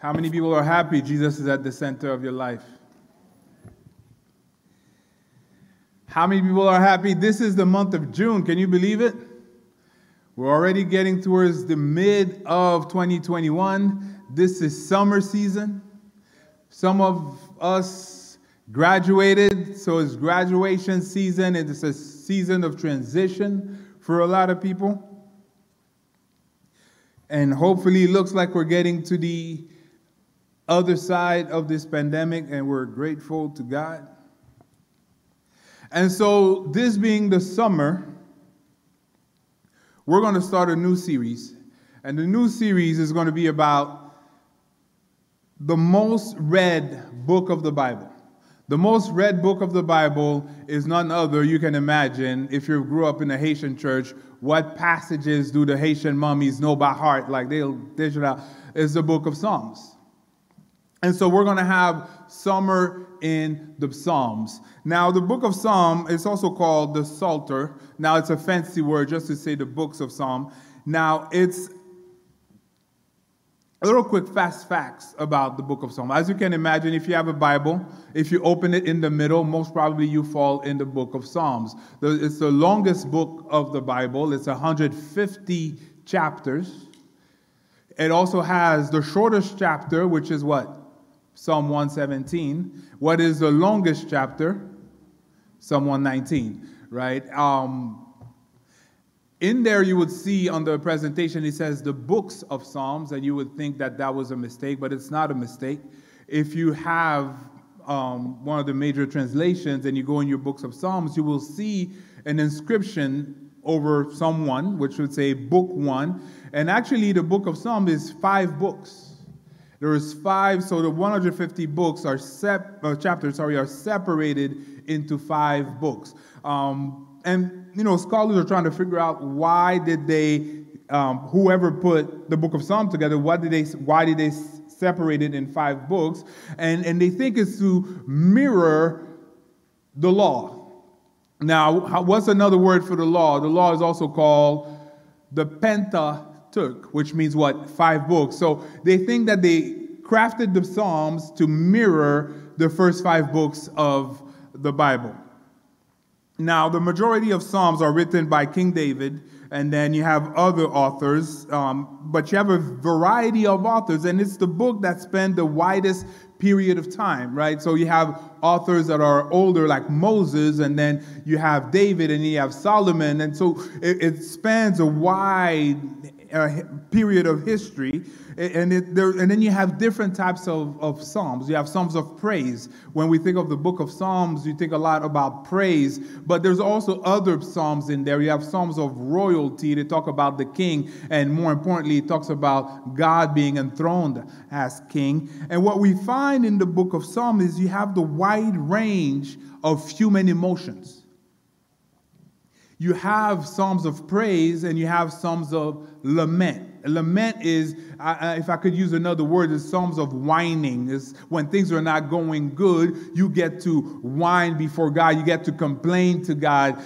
How many people are happy Jesus is at the center of your life? How many people are happy? This is the month of June. Can you believe it? We're already getting towards the mid of 2021. This is summer season. Some of us graduated, so it's graduation season, and it's a season of transition for a lot of people. And hopefully it looks like we're getting to the other side of this pandemic, and we're grateful to God. And so this being the summer, we're going to start a new series. And the new series is going to be about the most read book of the Bible. The most read book of the Bible is none other, you can imagine, if you grew up in a Haitian church, what passages do the Haitian mommies know by heart? Like they'll dish it out. It's the book of Psalms. And so we're going to have summer in the Psalms. Now, the book of Psalm is also called the Psalter. Now, it's a fancy word just to say the books of Psalm. Now, it's a little quick fast facts about the book of Psalm. As you can imagine, if you have a Bible, if you open it in the middle, most probably you fall in the book of Psalms. It's the longest book of the Bible. It's 150 chapters. It also has the shortest chapter, which is what? Psalm 117. What is the longest chapter? Psalm 119, right? In there, you would see on the presentation, it says the books of Psalms, and you would think that that was a mistake, but it's not a mistake. If you have one of the major translations and you go in your books of Psalms, you will see an inscription over Psalm 1, which would say Book 1. And actually, the book of Psalms is 5 books. There is 5, so the 150 books are chapters are separated into 5 books. And you know, scholars are trying to figure out why did they, whoever put the book of Psalms together, why did they separate it in 5 books? And they think it's to mirror the law. Now, what's another word for the law? The law is also called the Pentateuch, which means what? 5 books. So they think that they crafted the Psalms to mirror the first 5 books of the Bible. Now, the majority of Psalms are written by King David, and then you have other authors, but you have a variety of authors, and it's the book that spent the widest period of time, right? So you have authors that are older, like Moses, and then you have David, and you have Solomon, and so it spans a wide period of history, and then you have different types of psalms. You have psalms of praise. When we think of the book of Psalms, you think a lot about praise, but there's also other psalms in there. You have psalms of royalty. They talk about the king, and more importantly, it talks about God being enthroned as king. And what we find in the book of Psalms is you have the wide range of human emotions. You have psalms of praise and you have psalms of lament. Lament is, if I could use another word, is psalms of whining. It's when things are not going good, you get to whine before God. You get to complain to God.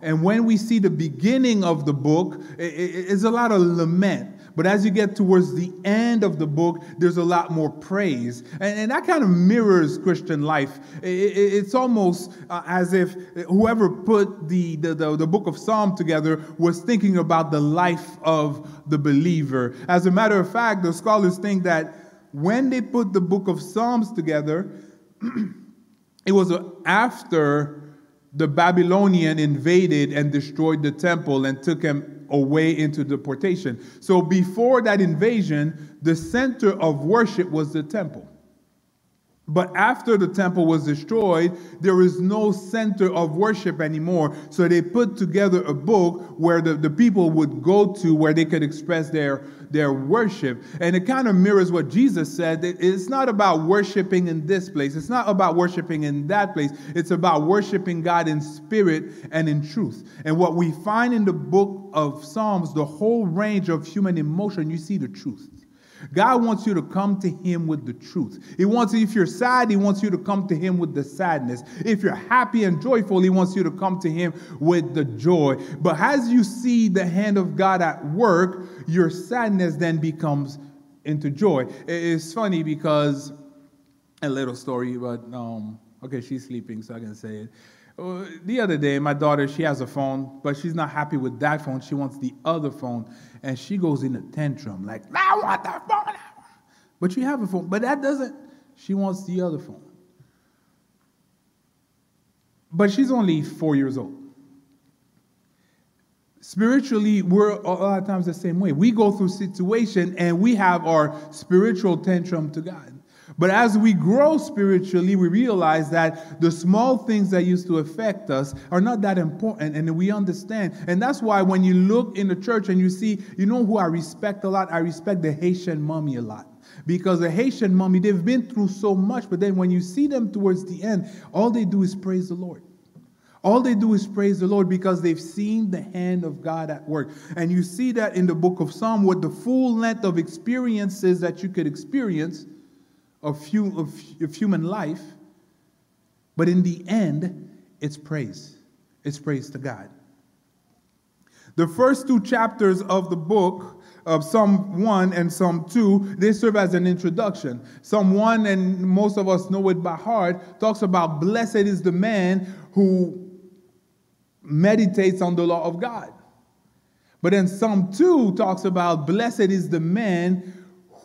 And when we see the beginning of the book, it's a lot of lament. But as you get towards the end of the book, there's a lot more praise. And that kind of mirrors Christian life. It's almost as if whoever put the book of Psalms together was thinking about the life of the believer. As a matter of fact, the scholars think that when they put the book of Psalms together, it was after the Babylonian invaded and destroyed the temple and took him away into deportation. So before that invasion, the center of worship was the temple. But after the temple was destroyed, there is no center of worship anymore. So they put together a book where the people would go to, where they could express their worship. And it kind of mirrors what Jesus said. It's not about worshiping in this place. It's not about worshiping in that place. It's about worshiping God in spirit and in truth. And what we find in the book of Psalms, the whole range of human emotion, you see the truth. God wants you to come to him with the truth. He wants, if you're sad, he wants you to come to him with the sadness. If you're happy and joyful, he wants you to come to him with the joy. But as you see the hand of God at work, your sadness then becomes into joy. It's funny because a little story, but okay, she's sleeping, so I can say it. The other day, my daughter, she has a phone, but she's not happy with that phone. She wants the other phone, and she goes in a tantrum, like, I want that phone. But you have a phone, but that doesn't. She wants the other phone. But she's only 4 years old. Spiritually, we're a lot of times the same way. We go through situation, and we have our spiritual tantrum to God. But as we grow spiritually, we realize that the small things that used to affect us are not that important, and we understand. And that's why when you look in the church and you see, you know who I respect a lot? I respect the Haitian mommy a lot. Because the Haitian mommy, they've been through so much, but then when you see them towards the end, all they do is praise the Lord. All they do is praise the Lord because they've seen the hand of God at work. And you see that in the book of Psalm with the full length of experiences that you could experience of human life, but in the end, it's praise. It's praise to God. The first two chapters of the book of Psalm 1 and Psalm 2, they serve as an introduction. Psalm 1, and most of us know it by heart, talks about blessed is the man who meditates on the law of God. But then Psalm 2 talks about blessed is the man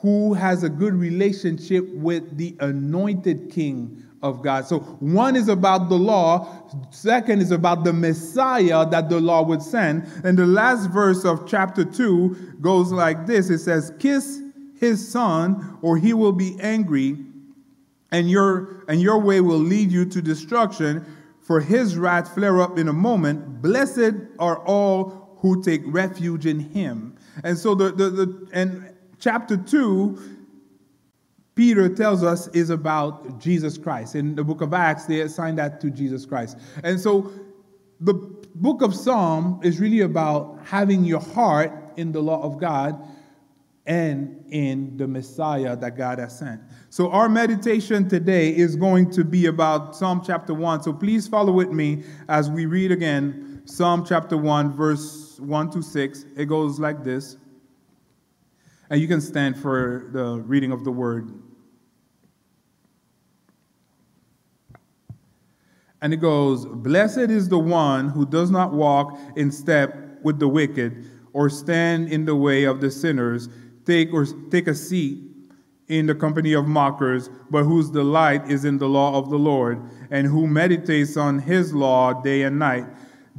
who has a good relationship with the anointed king of God. So one is about the law. Second is about the Messiah that the law would send. And the last verse of chapter 2 goes like this. It says, kiss his son or he will be angry and your way will lead you to destruction. For his wrath flare up in a moment. Blessed are all who take refuge in him. And so Chapter 2, Peter tells us, is about Jesus Christ. In the book of Acts, they assign that to Jesus Christ. And so the book of Psalm is really about having your heart in the law of God and in the Messiah that God has sent. So our meditation today is going to be about Psalm chapter 1. So please follow with me as we read again Psalm chapter 1, verse 1 to 6. It goes like this. And you can stand for the reading of the word. And it goes, blessed is the one who does not walk in step with the wicked, or stand in the way of the sinners, take a seat in the company of mockers, but whose delight is in the law of the Lord, and who meditates on his law day and night.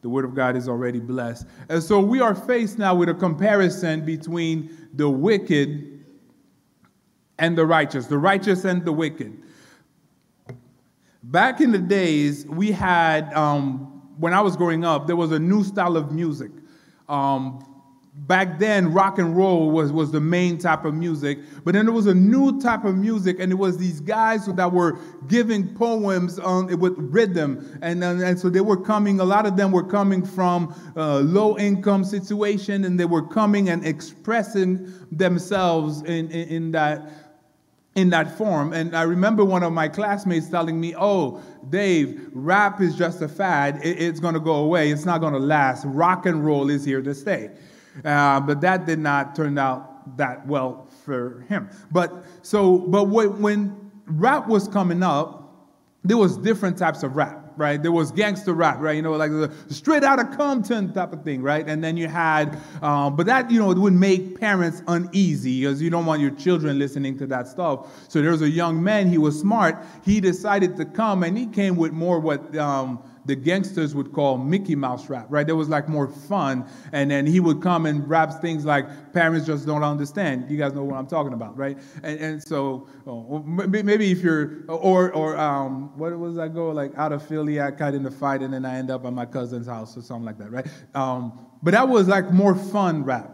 The word of God is already blessed. And so we are faced now with a comparison between the wicked and the righteous and the wicked. Back in the days, we had, when I was growing up, there was a new style of music. Back then, rock and roll was the main type of music. But then there was a new type of music, and it was these guys that were giving poems with rhythm. And so they were coming, a lot of them were coming from low-income situation, and they were coming and expressing themselves in that form. And I remember one of my classmates telling me, oh, Dave, rap is just a fad. It's going to go away. It's not going to last. Rock and roll is here to stay. But that did not turn out that well for him. But when rap was coming up, there was different types of rap, right? There was gangster rap, right? You know, like the straight out of Compton type of thing, right? And then you had, but that, you know, it would make parents uneasy because you don't want your children listening to that stuff. So there was a young man, he was smart. He decided to come and he came with more what, the gangsters would call Mickey Mouse rap, right? There was like more fun, and then he would come and rap things like parents just don't understand. You guys know what I'm talking about, right? And so maybe if you're what was I go like out of Philly, I got in the fight and then I end up at my cousin's house or something like that, right? But that was like more fun rap.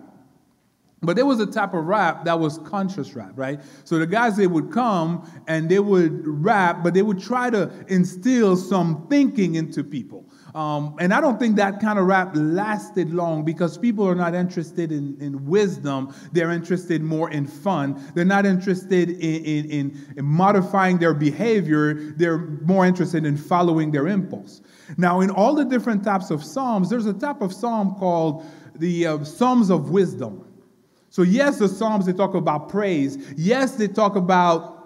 But there was a type of rap that was conscious rap, right? So the guys, they would come and they would rap, but they would try to instill some thinking into people. And I don't think that kind of rap lasted long because people are not interested in wisdom. They're interested more in fun. They're not interested in modifying their behavior. They're more interested in following their impulse. Now, in all the different types of psalms, there's a type of psalm called the Psalms of Wisdom. So yes, the Psalms, they talk about praise. Yes, they talk about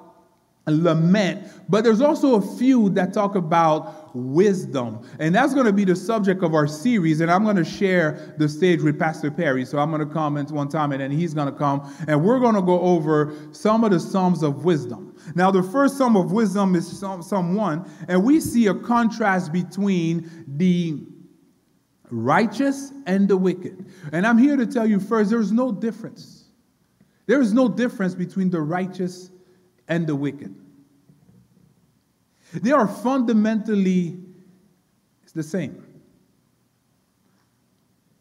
lament, but there's also a few that talk about wisdom. And that's going to be the subject of our series. And I'm going to share the stage with Pastor Perry. So I'm going to come at one time and then he's going to come and we're going to go over some of the Psalms of Wisdom. Now, the first Psalm of Wisdom is Psalm 1, and we see a contrast between the righteous and the wicked. And I'm here to tell you first, there's no difference. There is no difference between the righteous and the wicked. They are fundamentally the same.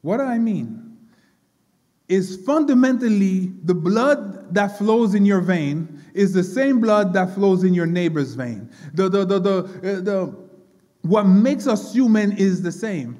What do I mean? Is fundamentally the blood that flows in your vein is the same blood that flows in your neighbor's vein. What makes us human is the same.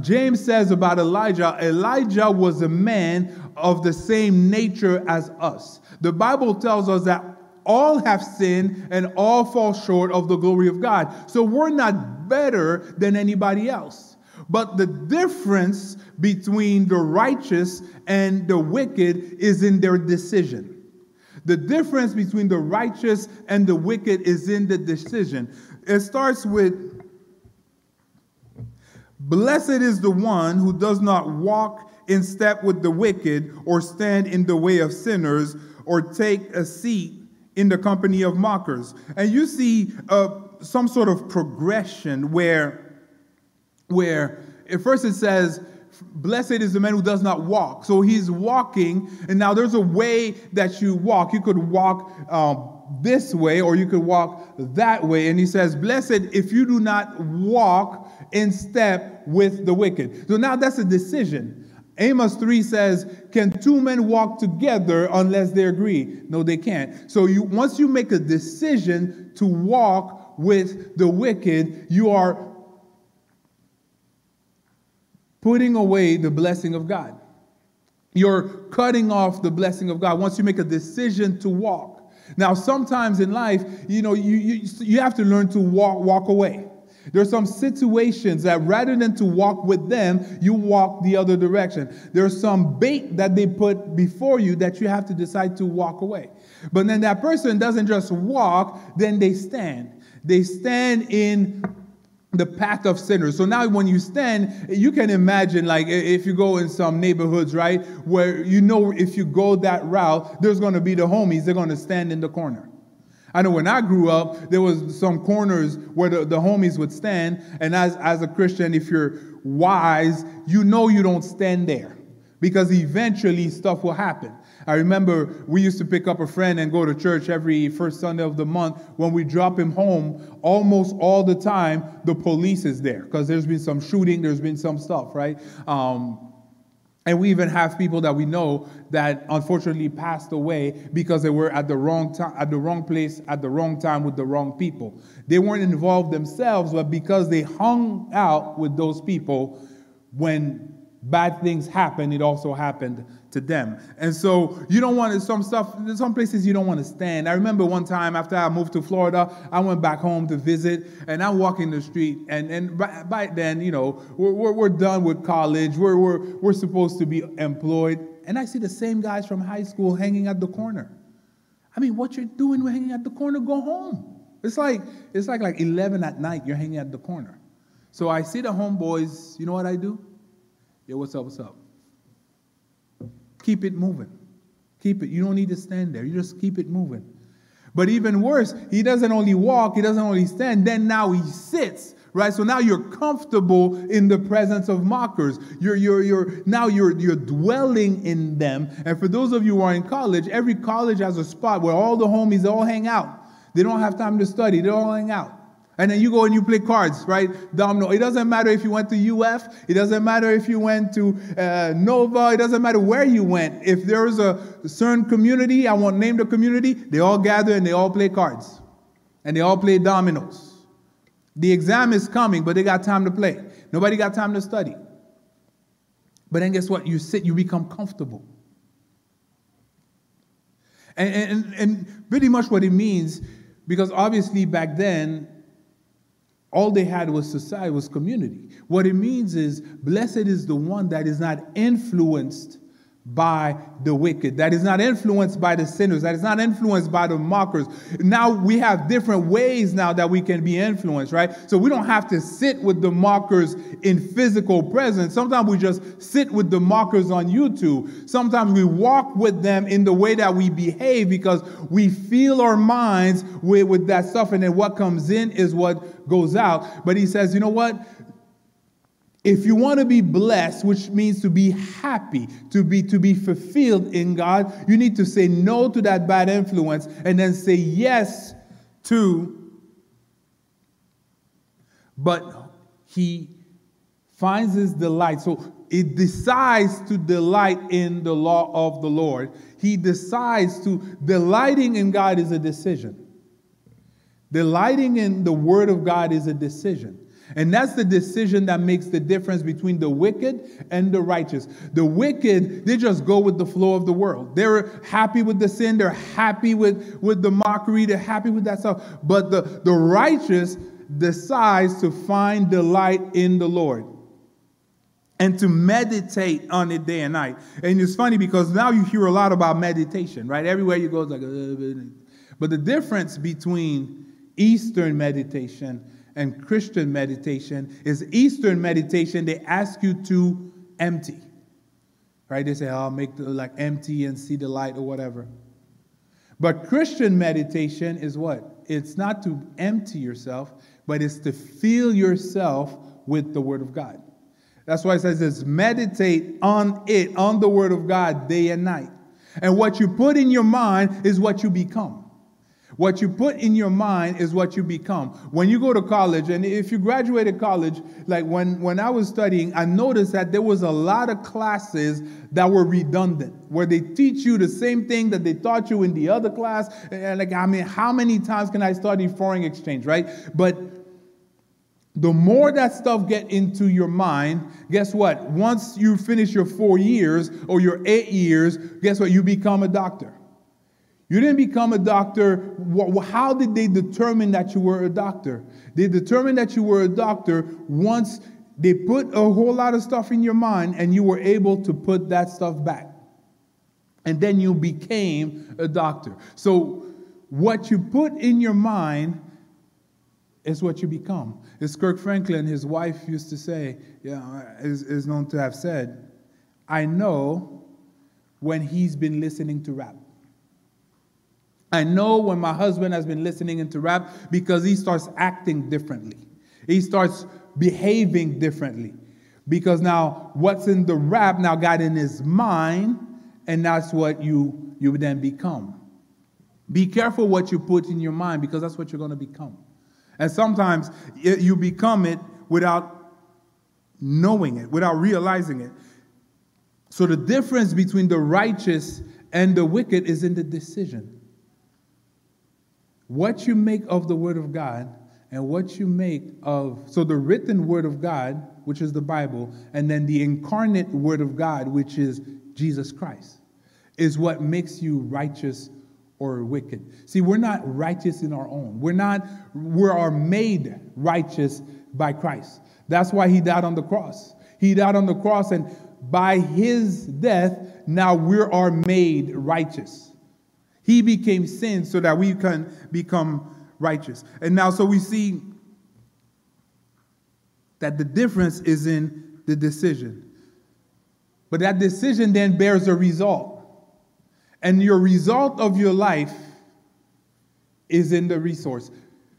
James says about Elijah, Elijah was a man of the same nature as us. The Bible tells us that all have sinned and all fall short of the glory of God. So we're not better than anybody else. But the difference between the righteous and the wicked is in their decision. The difference between the righteous and the wicked is in the decision. It starts with, "Blessed is the one who does not walk in step with the wicked, or stand in the way of sinners, or take a seat in the company of mockers." And you see some sort of progression where at first it says, blessed is the man who does not walk. So he's walking, and now there's a way that you walk. You could walk this way, or you could walk that way. And he says, blessed if you do not walk in step with the wicked. So now that's a decision. Amos 3 says, can two men walk together unless they agree? No, they can't. So once you make a decision to walk with the wicked, you are putting away the blessing of God. You're cutting off the blessing of God once you make a decision to walk. Now, sometimes in life, you have to learn to walk away. There's some situations that rather than to walk with them, you walk the other direction. There's some bait that they put before you that you have to decide to walk away. But then that person doesn't just walk, then they stand. They stand in the path of sinners. So now when you stand, you can imagine, like if you go in some neighborhoods, right, where if you go that route, there's going to be the homies. They're going to stand in the corner. I know when I grew up, there was some corners where the homies would stand. And as a Christian, if you're wise, you don't stand there because eventually stuff will happen. I remember we used to pick up a friend and go to church every first Sunday of the month. When we drop him home, almost all the time, the police is there because there's been some shooting. There's been some stuff, right? And we even have people that we know that unfortunately passed away because they were at the wrong place, at the wrong time with the wrong people. They weren't involved themselves, but because they hung out with those people, when bad things happened, it also happened to them. And so you don't want to, some places you don't want to stand. I remember one time after I moved to Florida, I went back home to visit, and I'm walking the street. And by then, we're done with college. We're supposed to be employed. And I see the same guys from high school hanging at the corner. I mean, what you're doing, we're hanging at the corner, go home. It's like 11 at night, you're hanging at the corner. So I see the homeboys, you know what I do? Yo, what's up, what's up? Keep it moving. Keep it. You don't need to stand there. You just keep it moving. But even worse, he doesn't only walk, he doesn't only stand, then now he sits, right? So now you're comfortable in the presence of mockers. Now you're dwelling in them. And for those of you who are in college, every college has a spot where all the homies all hang out. They don't have time to study. They all hang out. And then you go and you play cards, right? Domino. It doesn't matter if you went to UF. It doesn't matter if you went to Nova. It doesn't matter where you went. If there is a certain community, I won't name the community, they all gather and they all play cards. And they all play dominoes. The exam is coming, but they got time to play. Nobody got time to study. But then guess what? You sit, you become comfortable. And pretty much what it means, because obviously back then, all they had was society, was community. What it means is, blessed is the one that is not influenced by the wicked, that is not influenced by the sinners, that is not influenced by the mockers. Now we have different ways now that we can be influenced, right? So we don't have to sit with the mockers in physical presence. Sometimes we just sit with the mockers on YouTube. Sometimes we walk with them in the way that we behave because we feel our minds with that stuff, and then what comes in is what goes out. But he says, you know what? If you want to be blessed, which means to be happy, to be fulfilled in God, you need to say no to that bad influence and then say yes to, but he finds his delight. So it decides to delight in the law of the Lord. He decides to, delighting in God is a decision. Delighting in the word of God is a decision. And that's the decision that makes the difference between the wicked and the righteous. The wicked, they just go with the flow of the world. They're happy with the sin. They're happy with the mockery. They're happy with that stuff. But the righteous decides to find delight in the Lord and to meditate on it day and night. And it's funny because now you hear a lot about meditation, right? Everywhere you go, it's like... But the difference between Eastern meditation and Christian meditation is Eastern meditation, they ask you to empty, right? They say, I'll make the like empty and see the light or whatever. But Christian meditation is what? It's not to empty yourself, but it's to fill yourself with the Word of God. That's why it says this, meditate on it, on the Word of God day and night. And what you put in your mind is what you become. What you put in your mind is what you become. When you go to college, and if you graduated college, like when I was studying, I noticed that there was a lot of classes that were redundant, where they teach you the same thing that they taught you in the other class. And like, I mean, how many times can I study foreign exchange, right? But the more that stuff get into your mind, guess what? Once you finish your 4 years or your 8 years, guess what? You become a doctor. You didn't become a doctor. How did they determine that you were a doctor? They determined that you were a doctor once they put a whole lot of stuff in your mind and you were able to put that stuff back. And then you became a doctor. So what you put in your mind is what you become. As Kirk Franklin, his wife used to say, is known to have said, I know when he's been listening to rap. I know when my husband has been listening to rap because he starts acting differently. He starts behaving differently because now what's in the rap now got in his mind, and that's what you then become. Be careful what you put in your mind because that's what you're going to become. And sometimes you become it without knowing it, without realizing it. So the difference between the righteous and the wicked is in the decision. What you make of the Word of God and what you make of... So the written Word of God, which is the Bible, and then the incarnate Word of God, which is Jesus Christ, is what makes you righteous or wicked. See, we're not righteous in our own. We are made righteous by Christ. That's why He died on the cross. He died on the cross, and by His death, now we are made righteous. He became sin so that we can become righteous. And now, so we see that the difference is in the decision. But that decision then bears a result. And your result of your life is in the resource.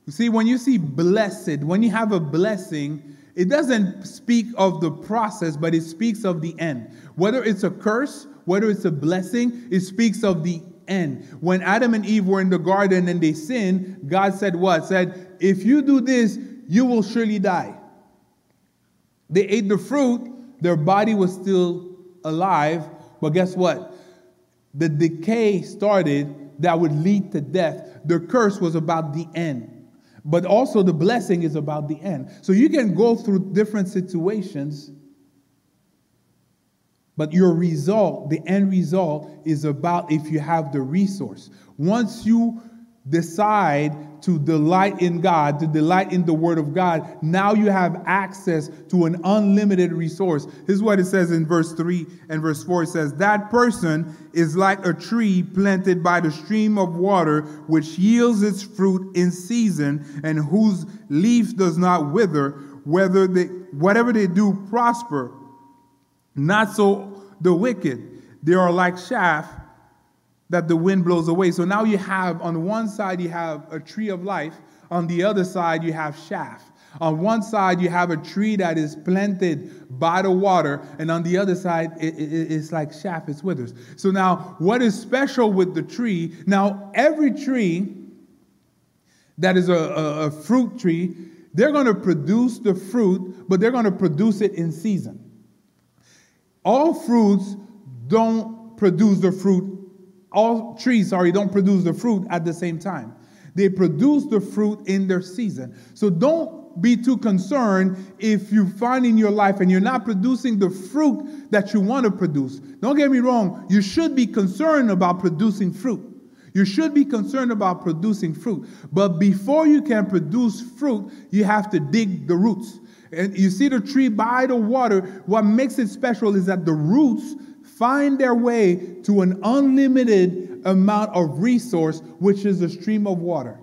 You see, when you see blessed, when you have a blessing, it doesn't speak of the process, but it speaks of the end. Whether it's a curse, whether it's a blessing, it speaks of the end. When Adam and Eve were in the garden and they sinned, God said what? Said, if you do this, you will surely die. They ate the fruit. Their body was still alive. But guess what? The decay started that would lead to death. The curse was about the end. But also the blessing is about the end. So you can go through different situations, but your result, the end result, is about if you have the resource. Once you decide to delight in God, to delight in the Word of God, now you have access to an unlimited resource. This is what it says in verse 3 and verse 4. It says, that person is like a tree planted by the stream of water, which yields its fruit in season and whose leaf does not wither. Whatever they do prosper. Not so the wicked. They are like chaff that the wind blows away. So now you have, on one side, you have a tree of life. On the other side, you have chaff. On one side, you have a tree that is planted by the water. And on the other side, it's like chaff, it withers. So now, what is special with the tree? Now, every tree that is a fruit tree, they're going to produce the fruit, but they're going to produce it in season. All fruits don't produce the fruit. All trees, don't produce the fruit at the same time. They produce the fruit in their season. So don't be too concerned if you find in your life and you're not producing the fruit that you want to produce. Don't get me wrong. You should be concerned about producing fruit. You should be concerned about producing fruit. But before you can produce fruit, you have to dig the roots. And you see the tree by the water. What makes it special is that the roots find their way to an unlimited amount of resource, which is a stream of water.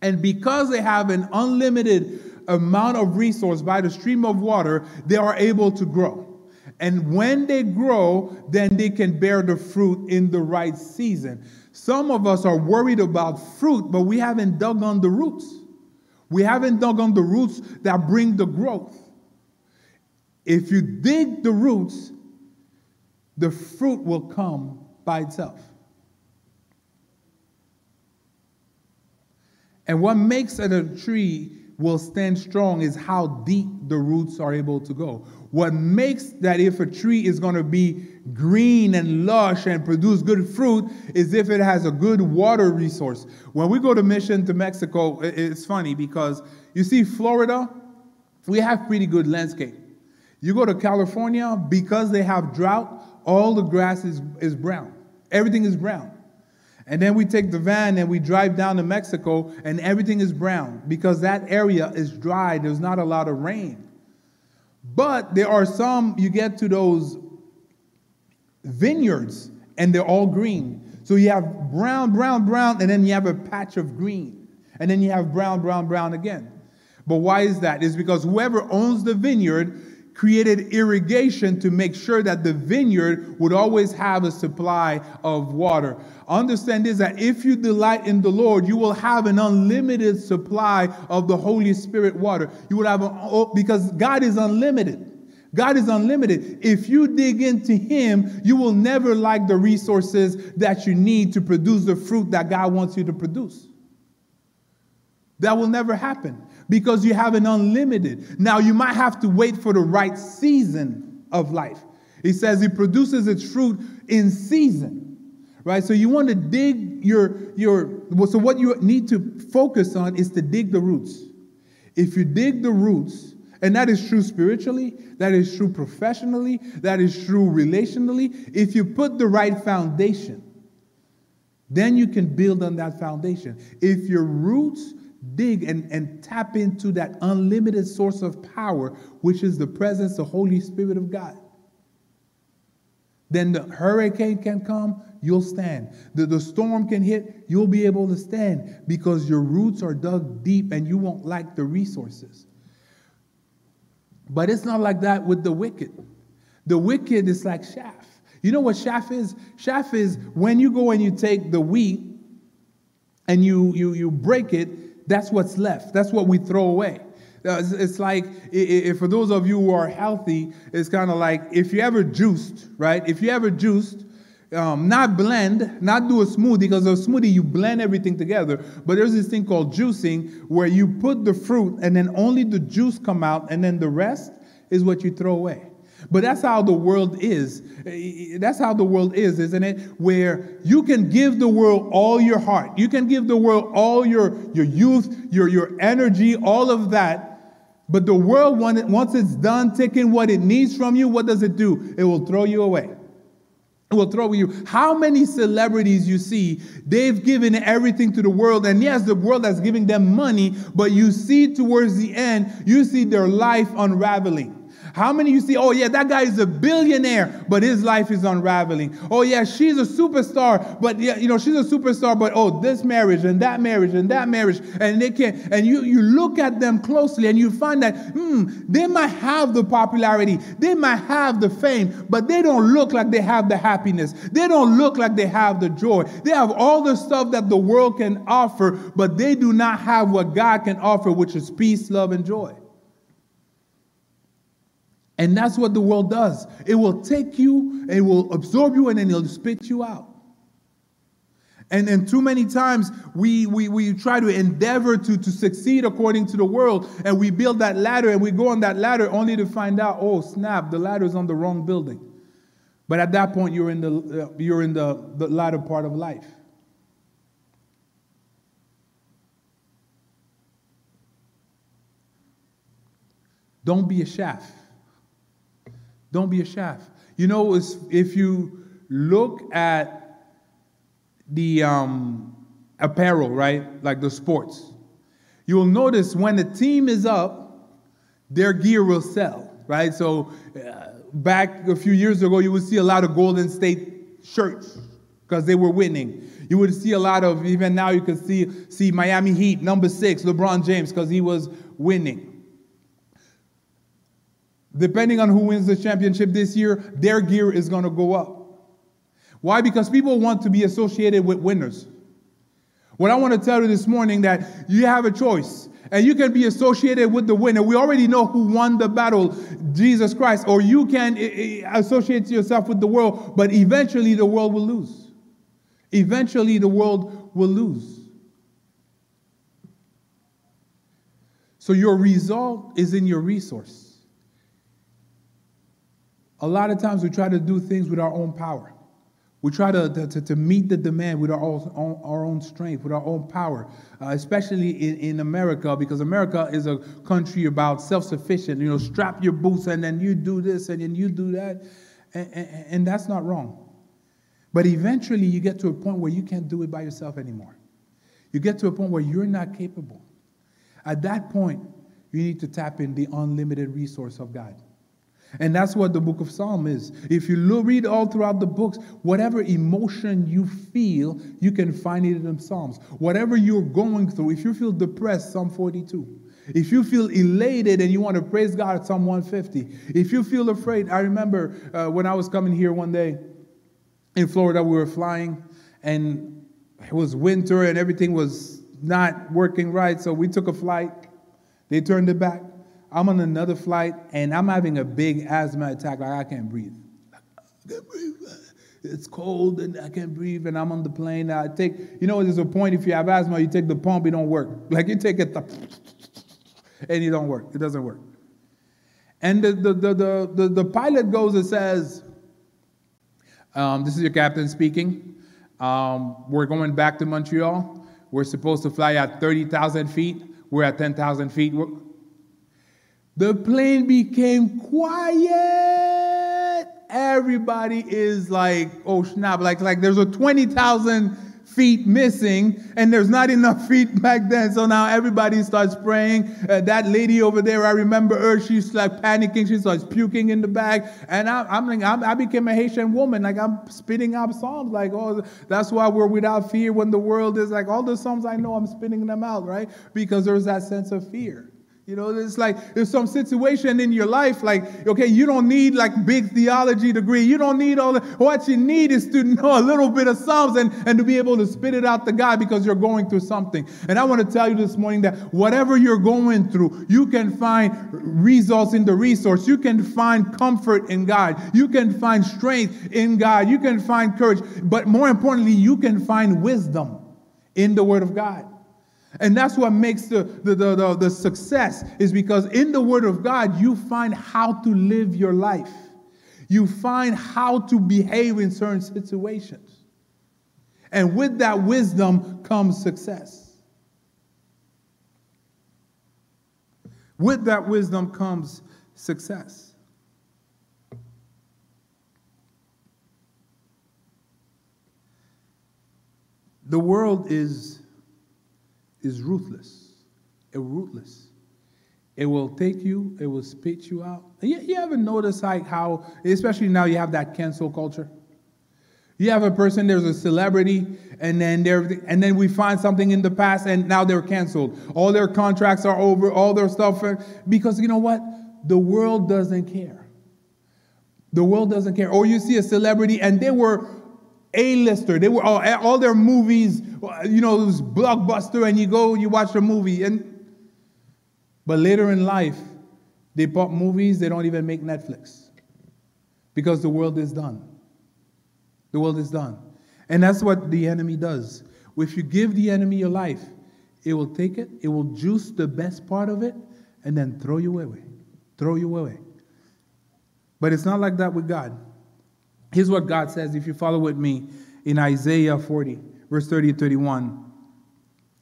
And because they have an unlimited amount of resource by the stream of water, they are able to grow. And when they grow, then they can bear the fruit in the right season. Some of us are worried about fruit, but we haven't dug on the roots. We haven't dug on the roots that bring the growth. If you dig the roots, the fruit will come by itself. And what makes a tree will stand strong is how deep the roots are able to go. What makes that if a tree is going to be green and lush and produce good fruit is if it has a good water resource. When we go to mission to Mexico, it's funny because you see Florida, we have pretty good landscape. You go to California, because they have drought, all the grass is brown. Everything is brown. And then we take the van and we drive down to Mexico and everything is brown because that area is dry. There's not a lot of rain. But there are some, you get to those vineyards and they're all green. So you have brown, brown, brown, and then you have a patch of green. And then you have brown, brown, brown again. But why is that? It's because whoever owns the vineyard created irrigation to make sure that the vineyard would always have a supply of water. Understand this, that if you delight in the Lord, you will have an unlimited supply of the Holy Spirit water. You will have because God is unlimited. God is unlimited. If you dig into Him, you will never lack the resources that you need to produce the fruit that God wants you to produce. That will never happen. Because you have an unlimited. Now, you might have to wait for the right season of life. It says it produces its fruit in season, right? So you want to dig so what you need to focus on is to dig the roots. If you dig the roots, and that is true spiritually, that is true professionally, that is true relationally. If you put the right foundation, then you can build on that foundation. If your roots dig and tap into that unlimited source of power, which is the presence, the Holy Spirit of God. Then the hurricane can come, you'll stand. The storm can hit, you'll be able to stand because your roots are dug deep and you won't lack the resources. But it's not like that with the wicked. The wicked is like chaff. You know what chaff is? Chaff is when you go and you take the wheat and you break it. That's what's left. That's what we throw away. It's like, for those of you who are healthy, it's kind of like if you ever juiced, right? If you ever juiced, not blend, not do a smoothie, because a smoothie, you blend everything together. But there's this thing called juicing, where you put the fruit and then only the juice come out, and then the rest is what you throw away. But that's how the world is. That's how the world is, isn't it? Where you can give the world all your heart. You can give the world all your youth, your energy, all of that. But the world, once it's done taking what it needs from you, what does it do? It will throw you away. It will throw you. How many celebrities you see, they've given everything to the world. And yes, the world has given them money, but you see towards the end, you see their life unraveling. How many you see, oh yeah, that guy is a billionaire, but his life is unraveling. Oh yeah, she's a superstar, but yeah, you know, she's a superstar, but oh, this marriage and that marriage and that marriage, and they can't, and you look at them closely and you find that, they might have the popularity, they might have the fame, but they don't look like they have the happiness. They don't look like they have the joy. They have all the stuff that the world can offer, but they do not have what God can offer, which is peace, love, and joy. And that's what the world does. It will take you, it will absorb you, and then it'll spit you out. And too many times we try to endeavor to succeed according to the world, and we build that ladder and we go on that ladder only to find out, oh snap, the ladder's on the wrong building. But at that point you're in the latter part of life. Don't be a shaft. Don't be a shaft. You know, if you look at the apparel, right, like the sports, you will notice when the team is up, their gear will sell, right? So back a few years ago, you would see a lot of Golden State shirts because they were winning. You would see a lot of, even now you can see Miami Heat, number 6, LeBron James, because he was winning. Depending on who wins the championship this year, their gear is going to go up. Why? Because people want to be associated with winners. What I want to tell you this morning, that you have a choice, and you can be associated with the winner. We already know who won the battle, Jesus Christ, or you can associate yourself with the world, but eventually the world will lose. Eventually the world will lose. So your result is in your resource. A lot of times we try to do things with our own power. We try to meet the demand with our own strength, with our own power, especially in America, because America is a country about self-sufficient. You know, strap your boots and then you do this and then you do that. And that's not wrong. But eventually you get to a point where you can't do it by yourself anymore. You get to a point where you're not capable. At that point, you need to tap in the unlimited resource of God. And that's what the book of Psalm is. If you read all throughout the books, whatever emotion you feel, you can find it in the Psalms. Whatever you're going through, if you feel depressed, Psalm 42. If you feel elated and you want to praise God, Psalm 150. If you feel afraid, I remember when I was coming here one day in Florida, we were flying, and it was winter and everything was not working right, so we took a flight. They turned it back. I'm on another flight, and I'm having a big asthma attack. Like, I can't breathe. It's cold, and I can't breathe, and I'm on the plane. I take, you know, there's a point if you have asthma, you take the pump, it don't work. Like, you take it, and it don't work. It doesn't work. And the pilot goes and says, this is your captain speaking. We're going back to Montreal. We're supposed to fly at 30,000 feet. We're at 10,000 feet. The plane became quiet. Everybody is like, oh snap, like there's a 20,000 feet missing, and there's not enough feet back then. So now everybody starts praying. That lady over there, I remember her, she's like panicking. She starts puking in the bag. And I became a Haitian woman. Like, I'm spitting out psalms. Like, oh, that's why we're without fear when the world is like, all the psalms I know, I'm spitting them out, right? Because there's that sense of fear. You know, it's like there's some situation in your life, like, okay, you don't need like big theology degree. You don't need all that. What you need is to know a little bit of Psalms and to be able to spit it out to God because you're going through something. And I want to tell you this morning that whatever you're going through, you can find results in the resource. You can find comfort in God. You can find strength in God. You can find courage. But more importantly, you can find wisdom in the Word of God. And that's what makes the success, is because in the Word of God, you find how to live your life. You find how to behave in certain situations. And with that wisdom comes success. With that wisdom comes success. The world is ruthless. It's ruthless. It will take you. It will spit you out. You ever notice like how, especially now, you have that cancel culture? You have a person, there's a celebrity, and then we find something in the past, and now they're canceled. All their contracts are over, all their stuff. Because you know what? The world doesn't care. The world doesn't care. Or you see a celebrity, and they were A-lister. They were all their movies, you know, it was blockbuster, and you go, you watch the movie. But later in life, they bought movies, they don't even make Netflix. Because the world is done. The world is done. And that's what the enemy does. If you give the enemy your life, it will take it, it will juice the best part of it, and then throw you away. Throw you away. But it's not like that with God. Here's what God says, if you follow with me, in Isaiah 40, verse 30 to 31.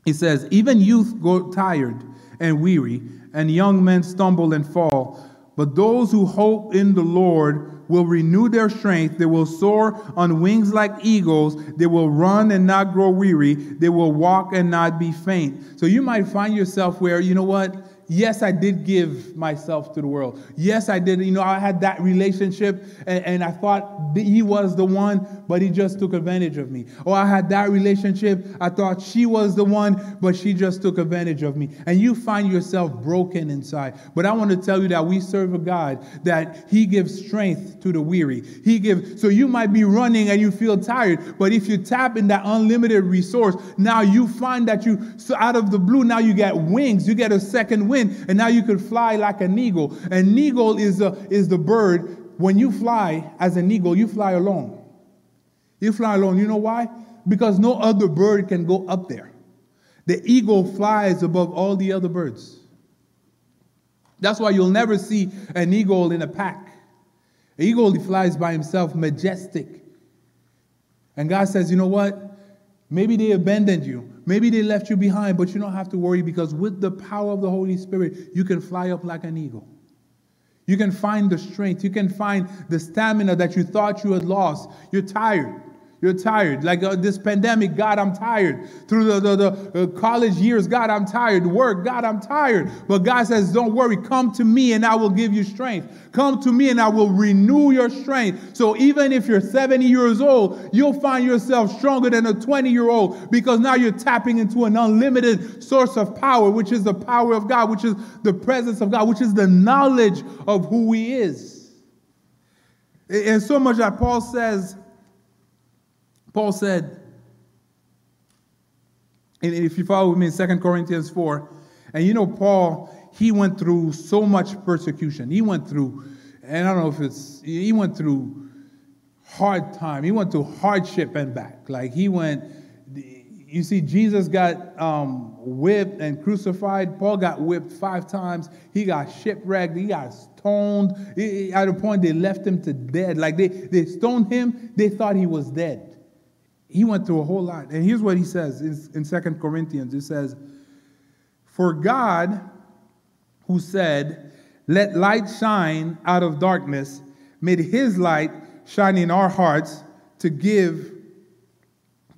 He says, "Even youth grow tired and weary, and young men stumble and fall. But those who hope in the Lord will renew their strength. They will soar on wings like eagles. They will run and not grow weary. They will walk and not be faint." So you might find yourself where, you know what? Yes, I did give myself to the world. Yes, I did. You know, I had that relationship and I thought he was the one, but he just took advantage of me. Or I had that relationship. I thought she was the one, but she just took advantage of me. And you find yourself broken inside. But I want to tell you that we serve a God that he gives strength to the weary. He gives. So you might be running and you feel tired, but if you tap in that unlimited resource, now you find that you, so out of the blue, now you get wings. You get a second wing. And now you could fly like an eagle. An eagle is the bird. When you fly as an eagle, you fly alone. You fly alone. You know why? Because no other bird can go up there. The eagle flies above all the other birds. That's why you'll never see an eagle in a pack. An eagle, he flies by himself, majestic. And God says, you know what? Maybe they abandoned you. Maybe they left you behind, but you don't have to worry, because with the power of the Holy Spirit, you can fly up like an eagle. You can find the strength. You can find the stamina that you thought you had lost. You're tired. You're tired. Like this pandemic, God, I'm tired. Through the college years, God, I'm tired. Work, God, I'm tired. But God says, don't worry. Come to me and I will give you strength. Come to me and I will renew your strength. So even if you're 70 years old, you'll find yourself stronger than a 20-year-old, because now you're tapping into an unlimited source of power, which is the power of God, which is the presence of God, which is the knowledge of who he is. And so much that Paul said, and if you follow with me in 2 Corinthians 4, and you know, Paul, he went through so much persecution. He went through, and I don't know if it's, he went through hard time. He went through hardship and back. Like he went, you see, Jesus got whipped and crucified. Paul got whipped 5 times. He got shipwrecked. He got stoned. At a point, they left him to dead. Like they stoned him. They thought he was dead. He went through a whole lot. And here's what he says in 2 Corinthians. It says, "For God, who said, 'Let light shine out of darkness,' made his light shine in our hearts to give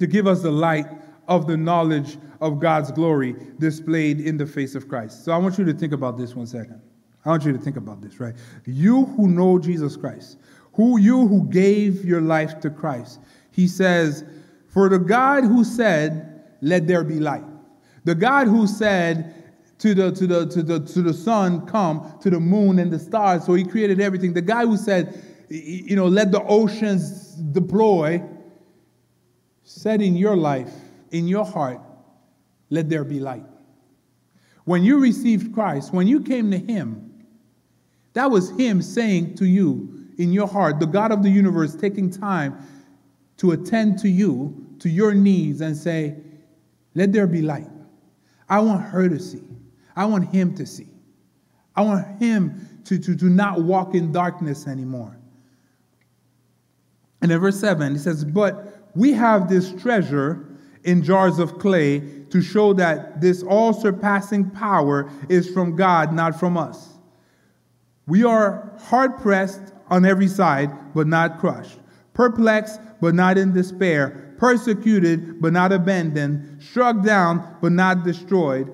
us the light of the knowledge of God's glory displayed in the face of Christ." So I want you to think about this 1 second. I want you to think about this, right? You who know Jesus Christ, you who gave your life to Christ, he says, "For the God who said, 'Let there be light.'" The God who said, to the sun come, to the moon and the stars. So he created everything. The guy who said, you know, let the oceans deploy, said in your life, in your heart, let there be light. When you received Christ, when you came to him, that was him saying to you in your heart, the God of the universe taking time to attend to you, to your needs, and say, let there be light. I want her to see. I want him to see. I want him to not walk in darkness anymore. And in verse 7, it says, but we have this treasure in jars of clay to show that this all-surpassing power is from God, not from us. We are hard-pressed on every side, but not crushed. Perplexed, but not in despair. Persecuted, but not abandoned. Struck down, but not destroyed.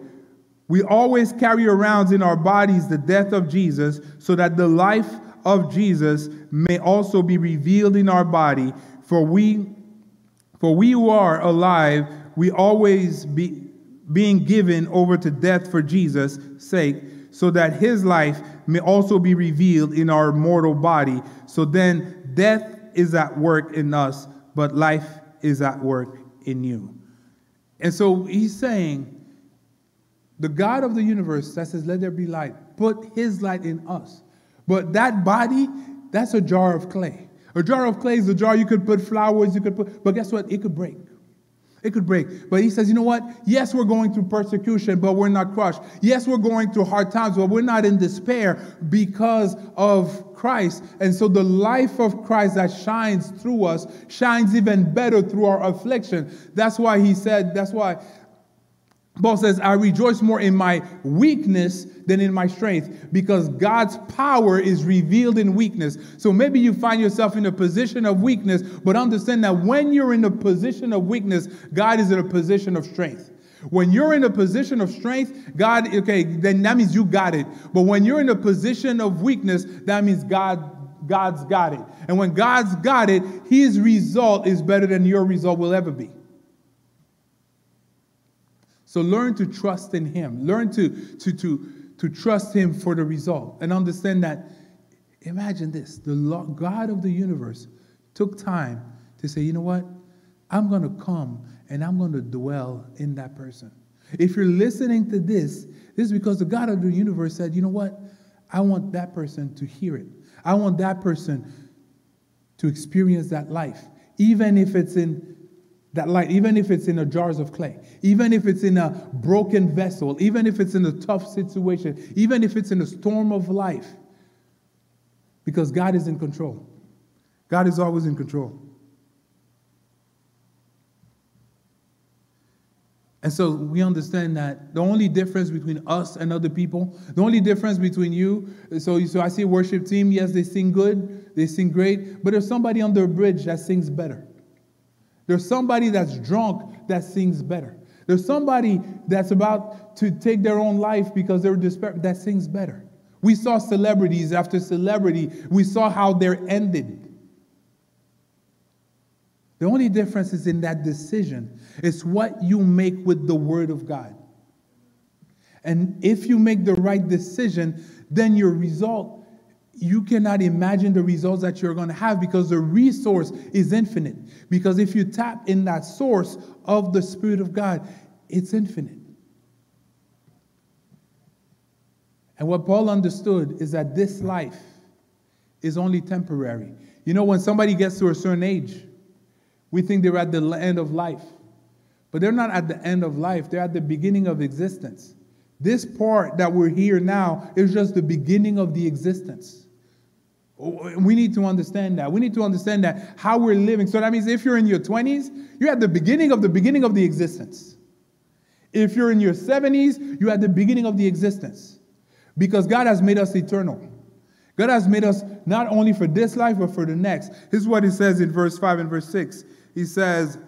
We always carry around in our bodies the death of Jesus, so that the life of Jesus may also be revealed in our body. For we who are alive, we always being given over to death for Jesus' sake, so that his life may also be revealed in our mortal body. So then death is at work in us, but life is at work in you. And so he's saying, the God of the universe that says, let there be light, put his light in us. But that body, that's a jar of clay. A jar of clay is a jar you could put flowers, you could put, but guess what? It could break. It could break. But he says, you know what? Yes, we're going through persecution, but we're not crushed. Yes, we're going through hard times, but we're not in despair because of Christ. And so the life of Christ that shines through us shines even better through our affliction. That's why he said, that's why Paul says, I rejoice more in my weakness than in my strength, because God's power is revealed in weakness. So maybe you find yourself in a position of weakness, but understand that when you're in a position of weakness, God is in a position of strength. When you're in a position of strength, God, okay, then that means you got it. But when you're in a position of weakness, that means God's got it. And when God's got it, his result is better than your result will ever be. So learn to trust in him. Learn to trust him for the result. And understand that, imagine this, the God of the universe took time to say, you know what? I'm going to come and I'm going to dwell in that person. If you're listening to this, this is because the God of the universe said, you know what? I want that person to hear it. I want that person to experience that life, even if it's in that light, even if it's in a jars of clay, even if it's in a broken vessel, even if it's in a tough situation, even if it's in a storm of life, because God is in control. God is always in control. And so we understand that the only difference between us and other people, the only difference between you, so I see a worship team, yes, they sing good, they sing great, but there's somebody under a bridge that sings better. There's somebody that's drunk that sings better. There's somebody that's about to take their own life because they're desperate that sings better. We saw celebrities after celebrity. We saw how they're ended. The only difference is in that decision. It's what you make with the word of God. And if you make the right decision, then your result, you cannot imagine the results that you're going to have, because the resource is infinite. Because if you tap in that source of the Spirit of God, it's infinite. And what Paul understood is that this life is only temporary. You know, when somebody gets to a certain age, we think they're at the end of life. But they're not at the end of life. They're at the beginning of existence. This part that we're here now is just the beginning of the existence. We need to understand that. We need to understand that how we're living. So that means if you're in your 20s, you're at the beginning of the existence. If you're in your 70s, you're at the beginning of the existence. Because God has made us eternal. God has made us not only for this life, but for the next. This is what he says in verse 5 and verse 6. He says,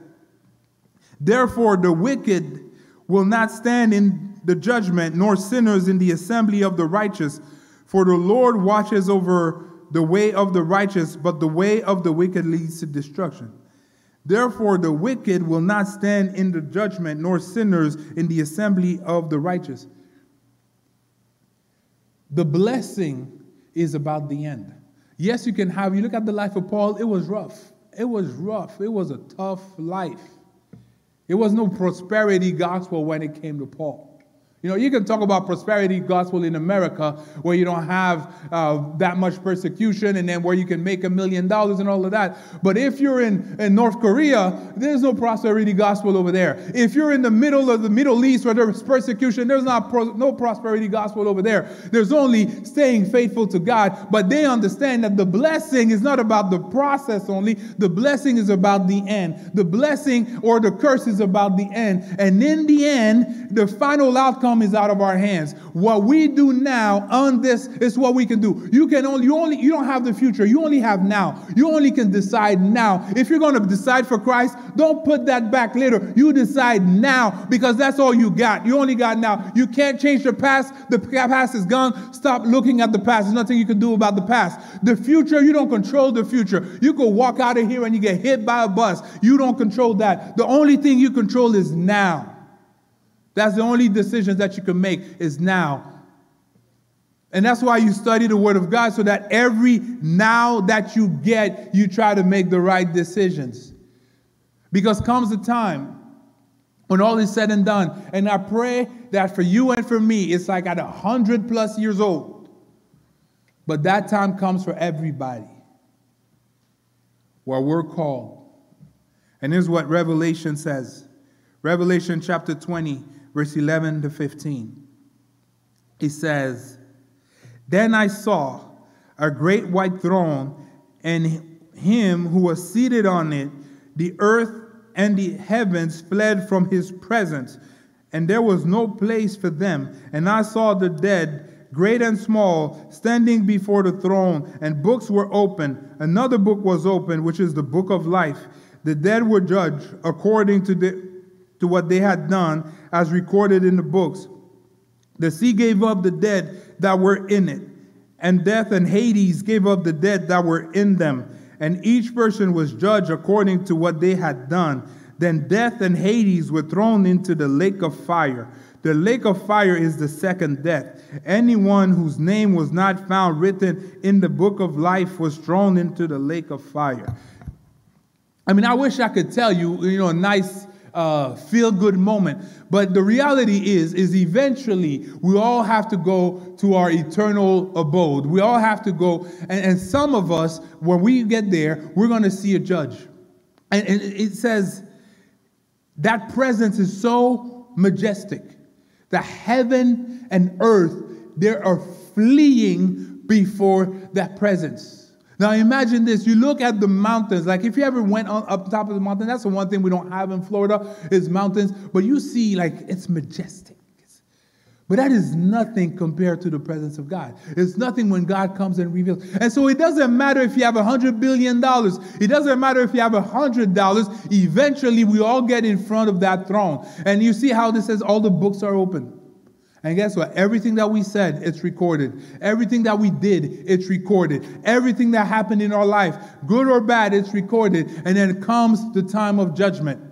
therefore the wicked will not stand in the judgment, nor sinners in the assembly of the righteous. For the Lord watches over the way of the righteous, but the way of the wicked leads to destruction. Therefore the wicked will not stand in the judgment, nor sinners in the assembly of the righteous. The blessing is about the end. Yes, you can have, you look at the life of Paul, it was rough. It was rough. It was a tough life. It was no prosperity gospel when it came to Paul. You know, you can talk about prosperity gospel in America where you don't have that much persecution and then where you can make $1 million and all of that. But if you're in North Korea, there's no prosperity gospel over there. If you're in the middle of the Middle East where there's persecution, there's not no prosperity gospel over there. There's only staying faithful to God. But they understand that the blessing is not about the process only. The blessing is about the end. The blessing or the curse is about the end. And in the end, the final outcome is out of our hands. What we do now on this is what we can do. You can only, you don't have the future. You only have now. You only can decide now. If you're going to decide for Christ, don't put that back later. You decide now because that's all you got. You only got now. You can't change the past. The past is gone. Stop looking at the past. There's nothing you can do about the past. The future, you don't control the future. You could walk out of here and you get hit by a bus. You don't control that. The only thing you control is now. That's the only decisions that you can make is now. And that's why you study the Word of God, so that every now that you get, you try to make the right decisions. Because comes a time when all is said and done. And I pray that for you and for me, it's like at 100+ years old. But that time comes for everybody, where we're called. And here's what Revelation says. Revelation chapter 20. Verse 11 to 15, it says, "Then I saw a great white throne and him who was seated on it. The earth and the heavens fled from his presence, and there was no place for them. And I saw the dead, great and small, standing before the throne, and books were opened. Another book was opened, which is the book of life. The dead were judged according to what they had done, as recorded in the books. The sea gave up the dead that were in it, and death and Hades gave up the dead that were in them, and each person was judged according to what they had done. Then death and Hades were thrown into the lake of fire. The lake of fire is the second death. Anyone whose name was not found written in the book of life was thrown into the lake of fire." I mean, I wish I could tell you, a nice feel-good moment. But the reality is eventually we all have to go to our eternal abode. We all have to go. And some of us, when we get there, we're going to see a judge. And it says that presence is so majestic that heaven and earth, they are fleeing before that presence. Now imagine this, you look at the mountains, like if you ever went up top of the mountain, that's the one thing we don't have in Florida is mountains, but you see like it's majestic. But that is nothing compared to the presence of God. It's nothing when God comes and reveals. And so it doesn't matter if you have $100 billion. It doesn't matter if you have $100. Eventually we all get in front of that throne. And you see how this says all the books are open. And guess what? Everything that we said, it's recorded. Everything that we did, it's recorded. Everything that happened in our life, good or bad, it's recorded. And then comes the time of judgment.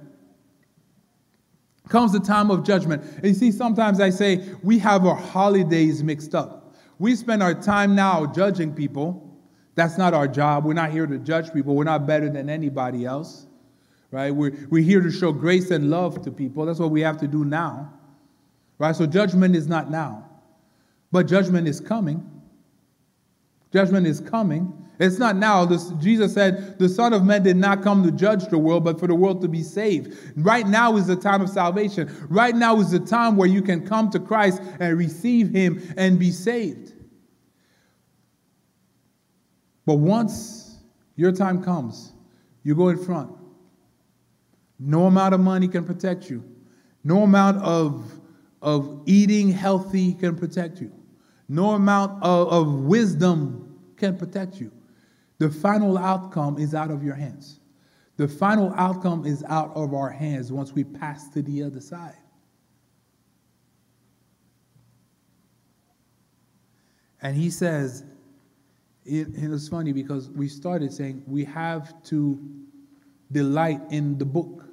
Comes the time of judgment. And you see, sometimes I say, we have our holidays mixed up. We spend our time now judging people. That's not our job. We're not here to judge people. We're not better than anybody else, right? We're here to show grace and love to people. That's what we have to do now. Right? So judgment is not now, but judgment is coming. Judgment is coming. It's not now. Jesus said, the Son of Man did not come to judge the world, but for the world to be saved. Right now is the time of salvation. Right now is the time where you can come to Christ and receive him and be saved. But once your time comes, you go in front. No amount of money can protect you. No amount of eating healthy can protect you. No amount of wisdom can protect you. The final outcome is out of your hands. The final outcome is out of our hands once we pass to the other side. And he says, it was funny because we started saying we have to delight in the book.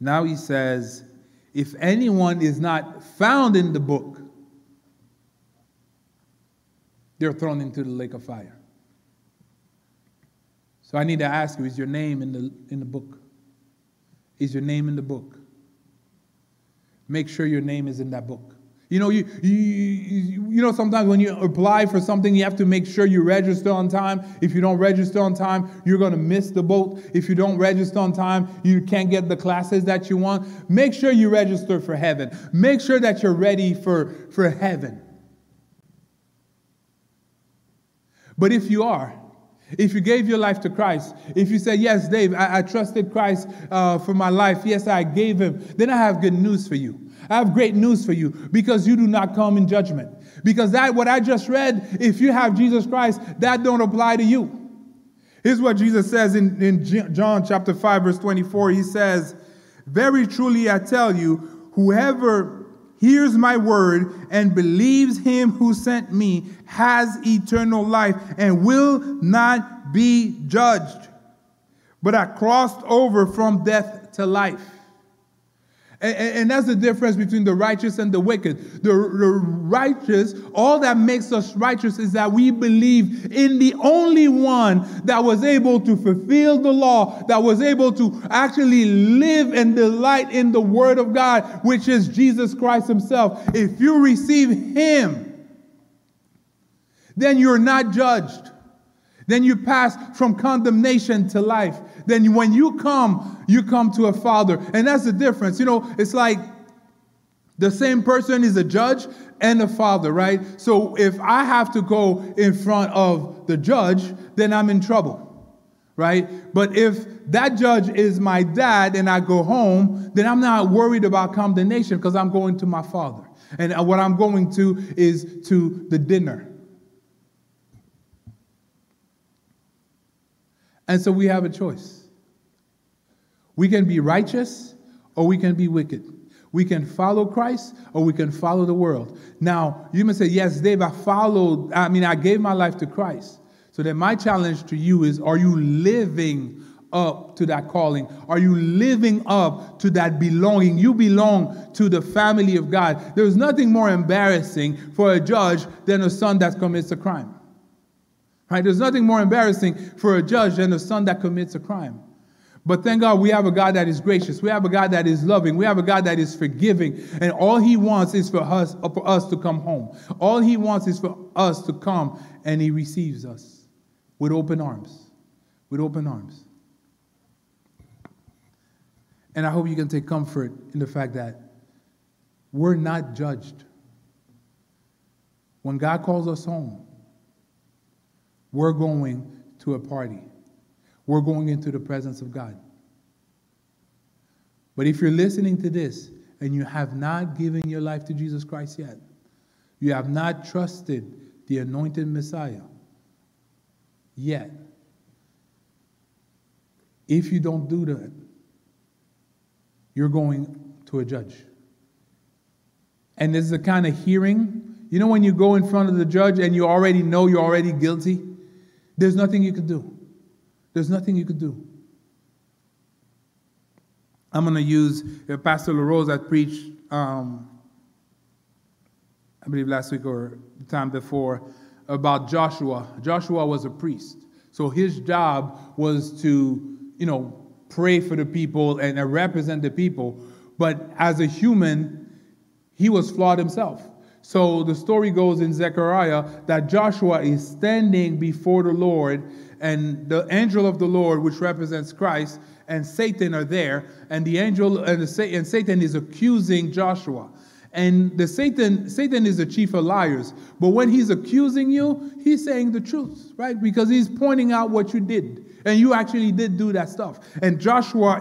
Now he says, if anyone is not found in the book, they're thrown into the lake of fire. So I need to ask you, is your name in the book? Is your name in the book? Make sure your name is in that book. You know, you know sometimes when you apply for something, you have to make sure you register on time. If you don't register on time, you're going to miss the boat. If you don't register on time, you can't get the classes that you want. Make sure you register for heaven. Make sure that you're ready for heaven. But if you are, if you gave your life to Christ, if you said, yes, Dave, I trusted Christ for my life. Yes, I gave him. Then I have good news for you. I have great news for you, because you do not come in judgment. Because that what I just read, if you have Jesus Christ, that don't apply to you. Here's what Jesus says in John chapter 5, verse 24. He says, very truly I tell you, whoever hears my word and believes him who sent me has eternal life and will not be judged. But I crossed over from death to life. And that's the difference between the righteous and the wicked. The righteous, all that makes us righteous is that we believe in the only one that was able to fulfill the law, that was able to actually live and delight in the word of God, which is Jesus Christ himself. If you receive him, then you're not judged. Then you pass from condemnation to life. Then when you come to a father. And that's the difference. You know, it's like the same person is a judge and a father, right? So if I have to go in front of the judge, then I'm in trouble, right? But if that judge is my dad and I go home, then I'm not worried about condemnation because I'm going to my father. And what I'm going to is to the dinner. And so we have a choice. We can be righteous or we can be wicked. We can follow Christ or we can follow the world. Now, you may say, yes, Dave, I gave my life to Christ. So then my challenge to you is, are you living up to that calling? Are you living up to that belonging? You belong to the family of God. There's nothing more embarrassing for a judge than a son that commits a crime. Right? There's nothing more embarrassing for a judge than a son that commits a crime. But thank God we have a God that is gracious. We have a God that is loving. We have a God that is forgiving. And all he wants is for us to come home. All he wants is for us to come, and he receives us with open arms. With open arms. And I hope you can take comfort in the fact that we're not judged. When God calls us home, we're going to a party. We're going into the presence of God. But if you're listening to this and you have not given your life to Jesus Christ yet, you have not trusted the anointed Messiah yet, if you don't do that, you're going to a judge. And this is the kind of hearing, you know, when you go in front of the judge and you already know you're already guilty, there's nothing you could do. There's nothing you could do. I'm going to use Pastor LaRose that preached, I believe last week or the time before, about Joshua. Joshua was a priest. So his job was to, you know, pray for the people and represent the people. But as a human, he was flawed himself. So the story goes in Zechariah that Joshua is standing before the Lord, and the angel of the Lord, which represents Christ, and Satan are there, and the angel and Satan is accusing Joshua. And Satan is the chief of liars. But when he's accusing you, he's saying the truth, right? Because he's pointing out what you did, and you actually did do that stuff. And Joshua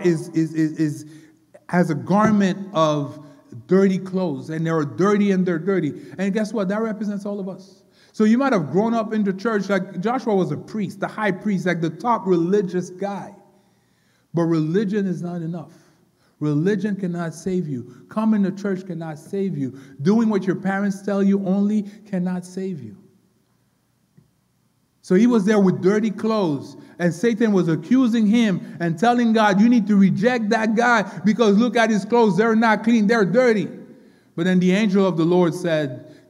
has a garment of dirty clothes, and they're dirty. And guess what? That represents all of us. So you might have grown up in the church, like Joshua was a priest, the high priest, like the top religious guy. But religion is not enough. Religion cannot save you. Coming to church cannot save you. Doing what your parents tell you only cannot save you. So he was there with dirty clothes, and Satan was accusing him and telling God, you need to reject that guy because look at his clothes. They're not clean. They're dirty. But then the angel of the Lord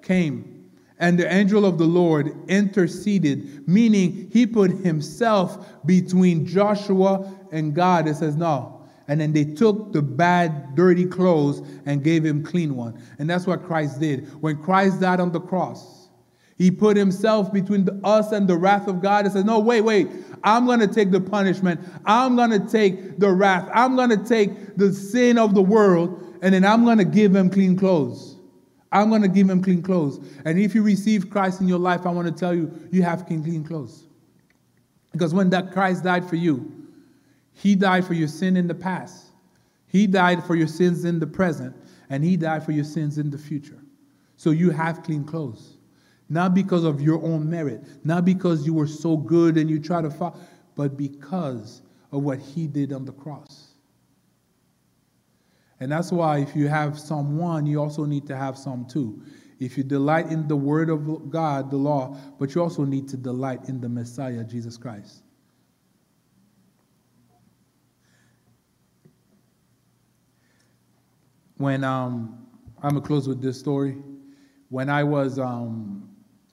came And the angel of the Lord interceded, meaning he put himself between Joshua and God. It says, no. And then they took the bad, dirty clothes and gave him clean one. And that's what Christ did. When Christ died on the cross, he put himself between us and the wrath of God. It says, no, wait. I'm going to take the punishment. I'm going to take the wrath. I'm going to take the sin of the world. And then I'm going to give him clean clothes. I'm going to give him clean clothes. And if you receive Christ in your life, I want to tell you, you have clean clothes. Because when that Christ died for you, he died for your sin in the past. He died for your sins in the present. And he died for your sins in the future. So you have clean clothes. Not because of your own merit. Not because you were so good and you try to follow. But because of what he did on the cross. And that's why if you have Psalm 1, you also need to have Psalm 2. If you delight in the word of God, the law, but you also need to delight in the Messiah, Jesus Christ. When I'm going to close with this story. When I was a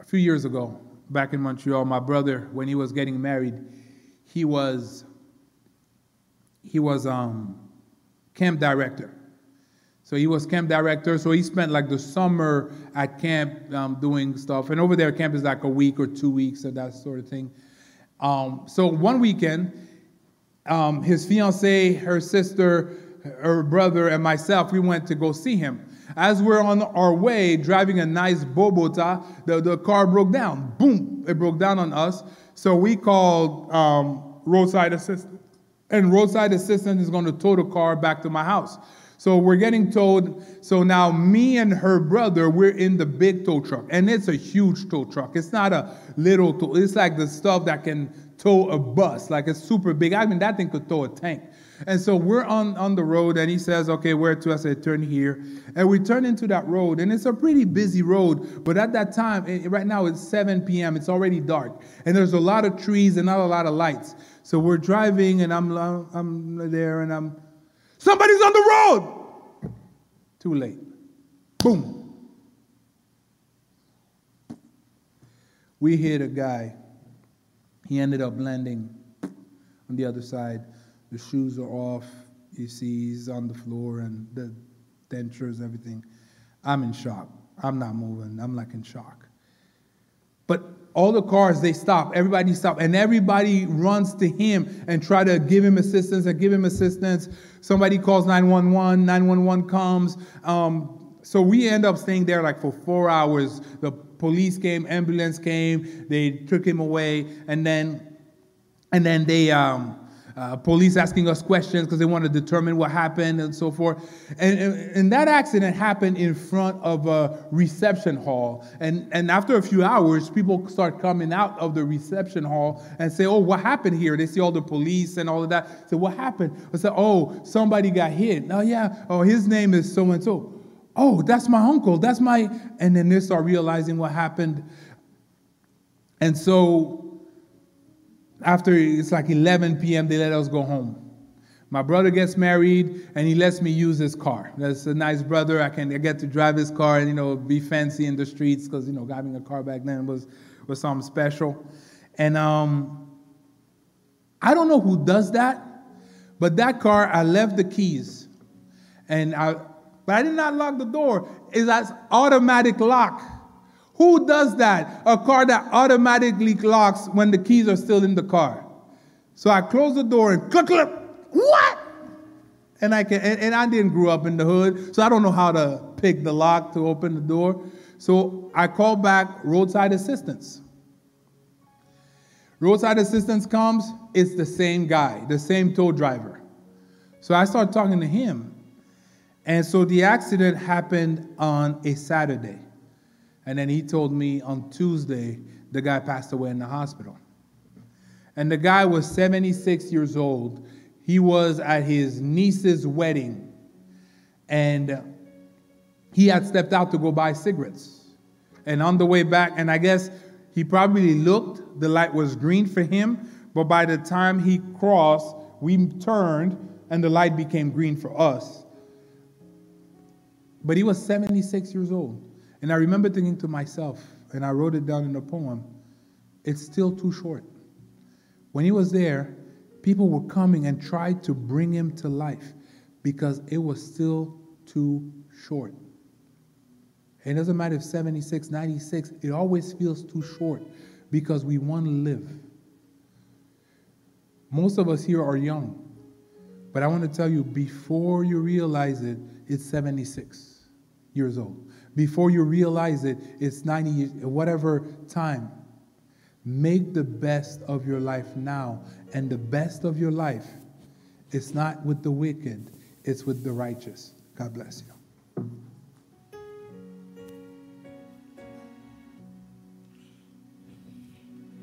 few years ago back in Montreal, my brother, when he was getting married, he was camp director. So he was camp director. So he spent like the summer at camp doing stuff. And over there, camp is like a week or 2 weeks or that sort of thing. So one weekend, his fiancée, her sister, her brother and myself, we went to go see him. As we're on our way, driving a nice Bobota, the car broke down. Boom! It broke down on us. So we called roadside assistance. And roadside assistance is going to tow the car back to my house. So we're getting towed. So now me and her brother, we're in the big tow truck. And it's a huge tow truck. It's not a little tow. It's like the stuff that can tow a bus. Like it's super big. I mean, that thing could tow a tank. And so we're on the road, and he says, okay, where to? I said, turn here. And we turn into that road, and it's a pretty busy road. But at that time, right now it's 7 p.m. It's already dark, and there's a lot of trees and not a lot of lights. So we're driving, and I'm there, and somebody's on the road! Too late. Boom. We hit a guy. He ended up landing on the other side. The shoes are off. You see he's on the floor and the dentures, everything. I'm in shock. I'm not moving. I'm like in shock. But all the cars, they stop. Everybody stops. And everybody runs to him and try to give him assistance and give him assistance. Somebody calls 911. 911 comes. So we end up staying there like for 4 hours. The police came. Ambulance came. They took him away. And then they... police asking us questions because they want to determine what happened and so forth. And that accident happened in front of a reception hall. And after a few hours, people start coming out of the reception hall and say, oh, what happened here? They see all the police and all of that. So what happened? I said, oh, somebody got hit. Oh, yeah. Oh, his name is so-and-so. Oh, that's my uncle. That's my... And then they start realizing what happened. And so... After it's like 11 p.m., they let us go home. My brother gets married, and he lets me use his car. That's a nice brother. I get to drive his car and, you know, be fancy in the streets because, you know, having a car back then was something special. And I don't know who does that, but that car, I left the keys. But I did not lock the door. It's an automatic lock. Who does that? A car that automatically locks when the keys are still in the car. So I closed the door and click, click. What? And I didn't grow up in the hood, so I don't know how to pick the lock to open the door. So I called back roadside assistance. Roadside assistance comes. It's the same guy, the same tow driver. So I start talking to him. And so the accident happened on a Saturday. And then he told me on Tuesday, the guy passed away in the hospital. And the guy was 76 years old. He was at his niece's wedding. And he had stepped out to go buy cigarettes. And on the way back, and I guess he probably looked, the light was green for him. But by the time he crossed, we turned, and the light became green for us. But he was 76 years old. And I remember thinking to myself, and I wrote it down in a poem, it's still too short. When he was there, people were coming and tried to bring him to life because it was still too short. It doesn't matter if 76, 96, it always feels too short because we want to live. Most of us here are young, but I want to tell you, before you realize it, it's 76 years old. Before you realize it, it's 90 years, whatever time. Make the best of your life now. And the best of your life, it's not with the wicked, it's with the righteous. God bless you.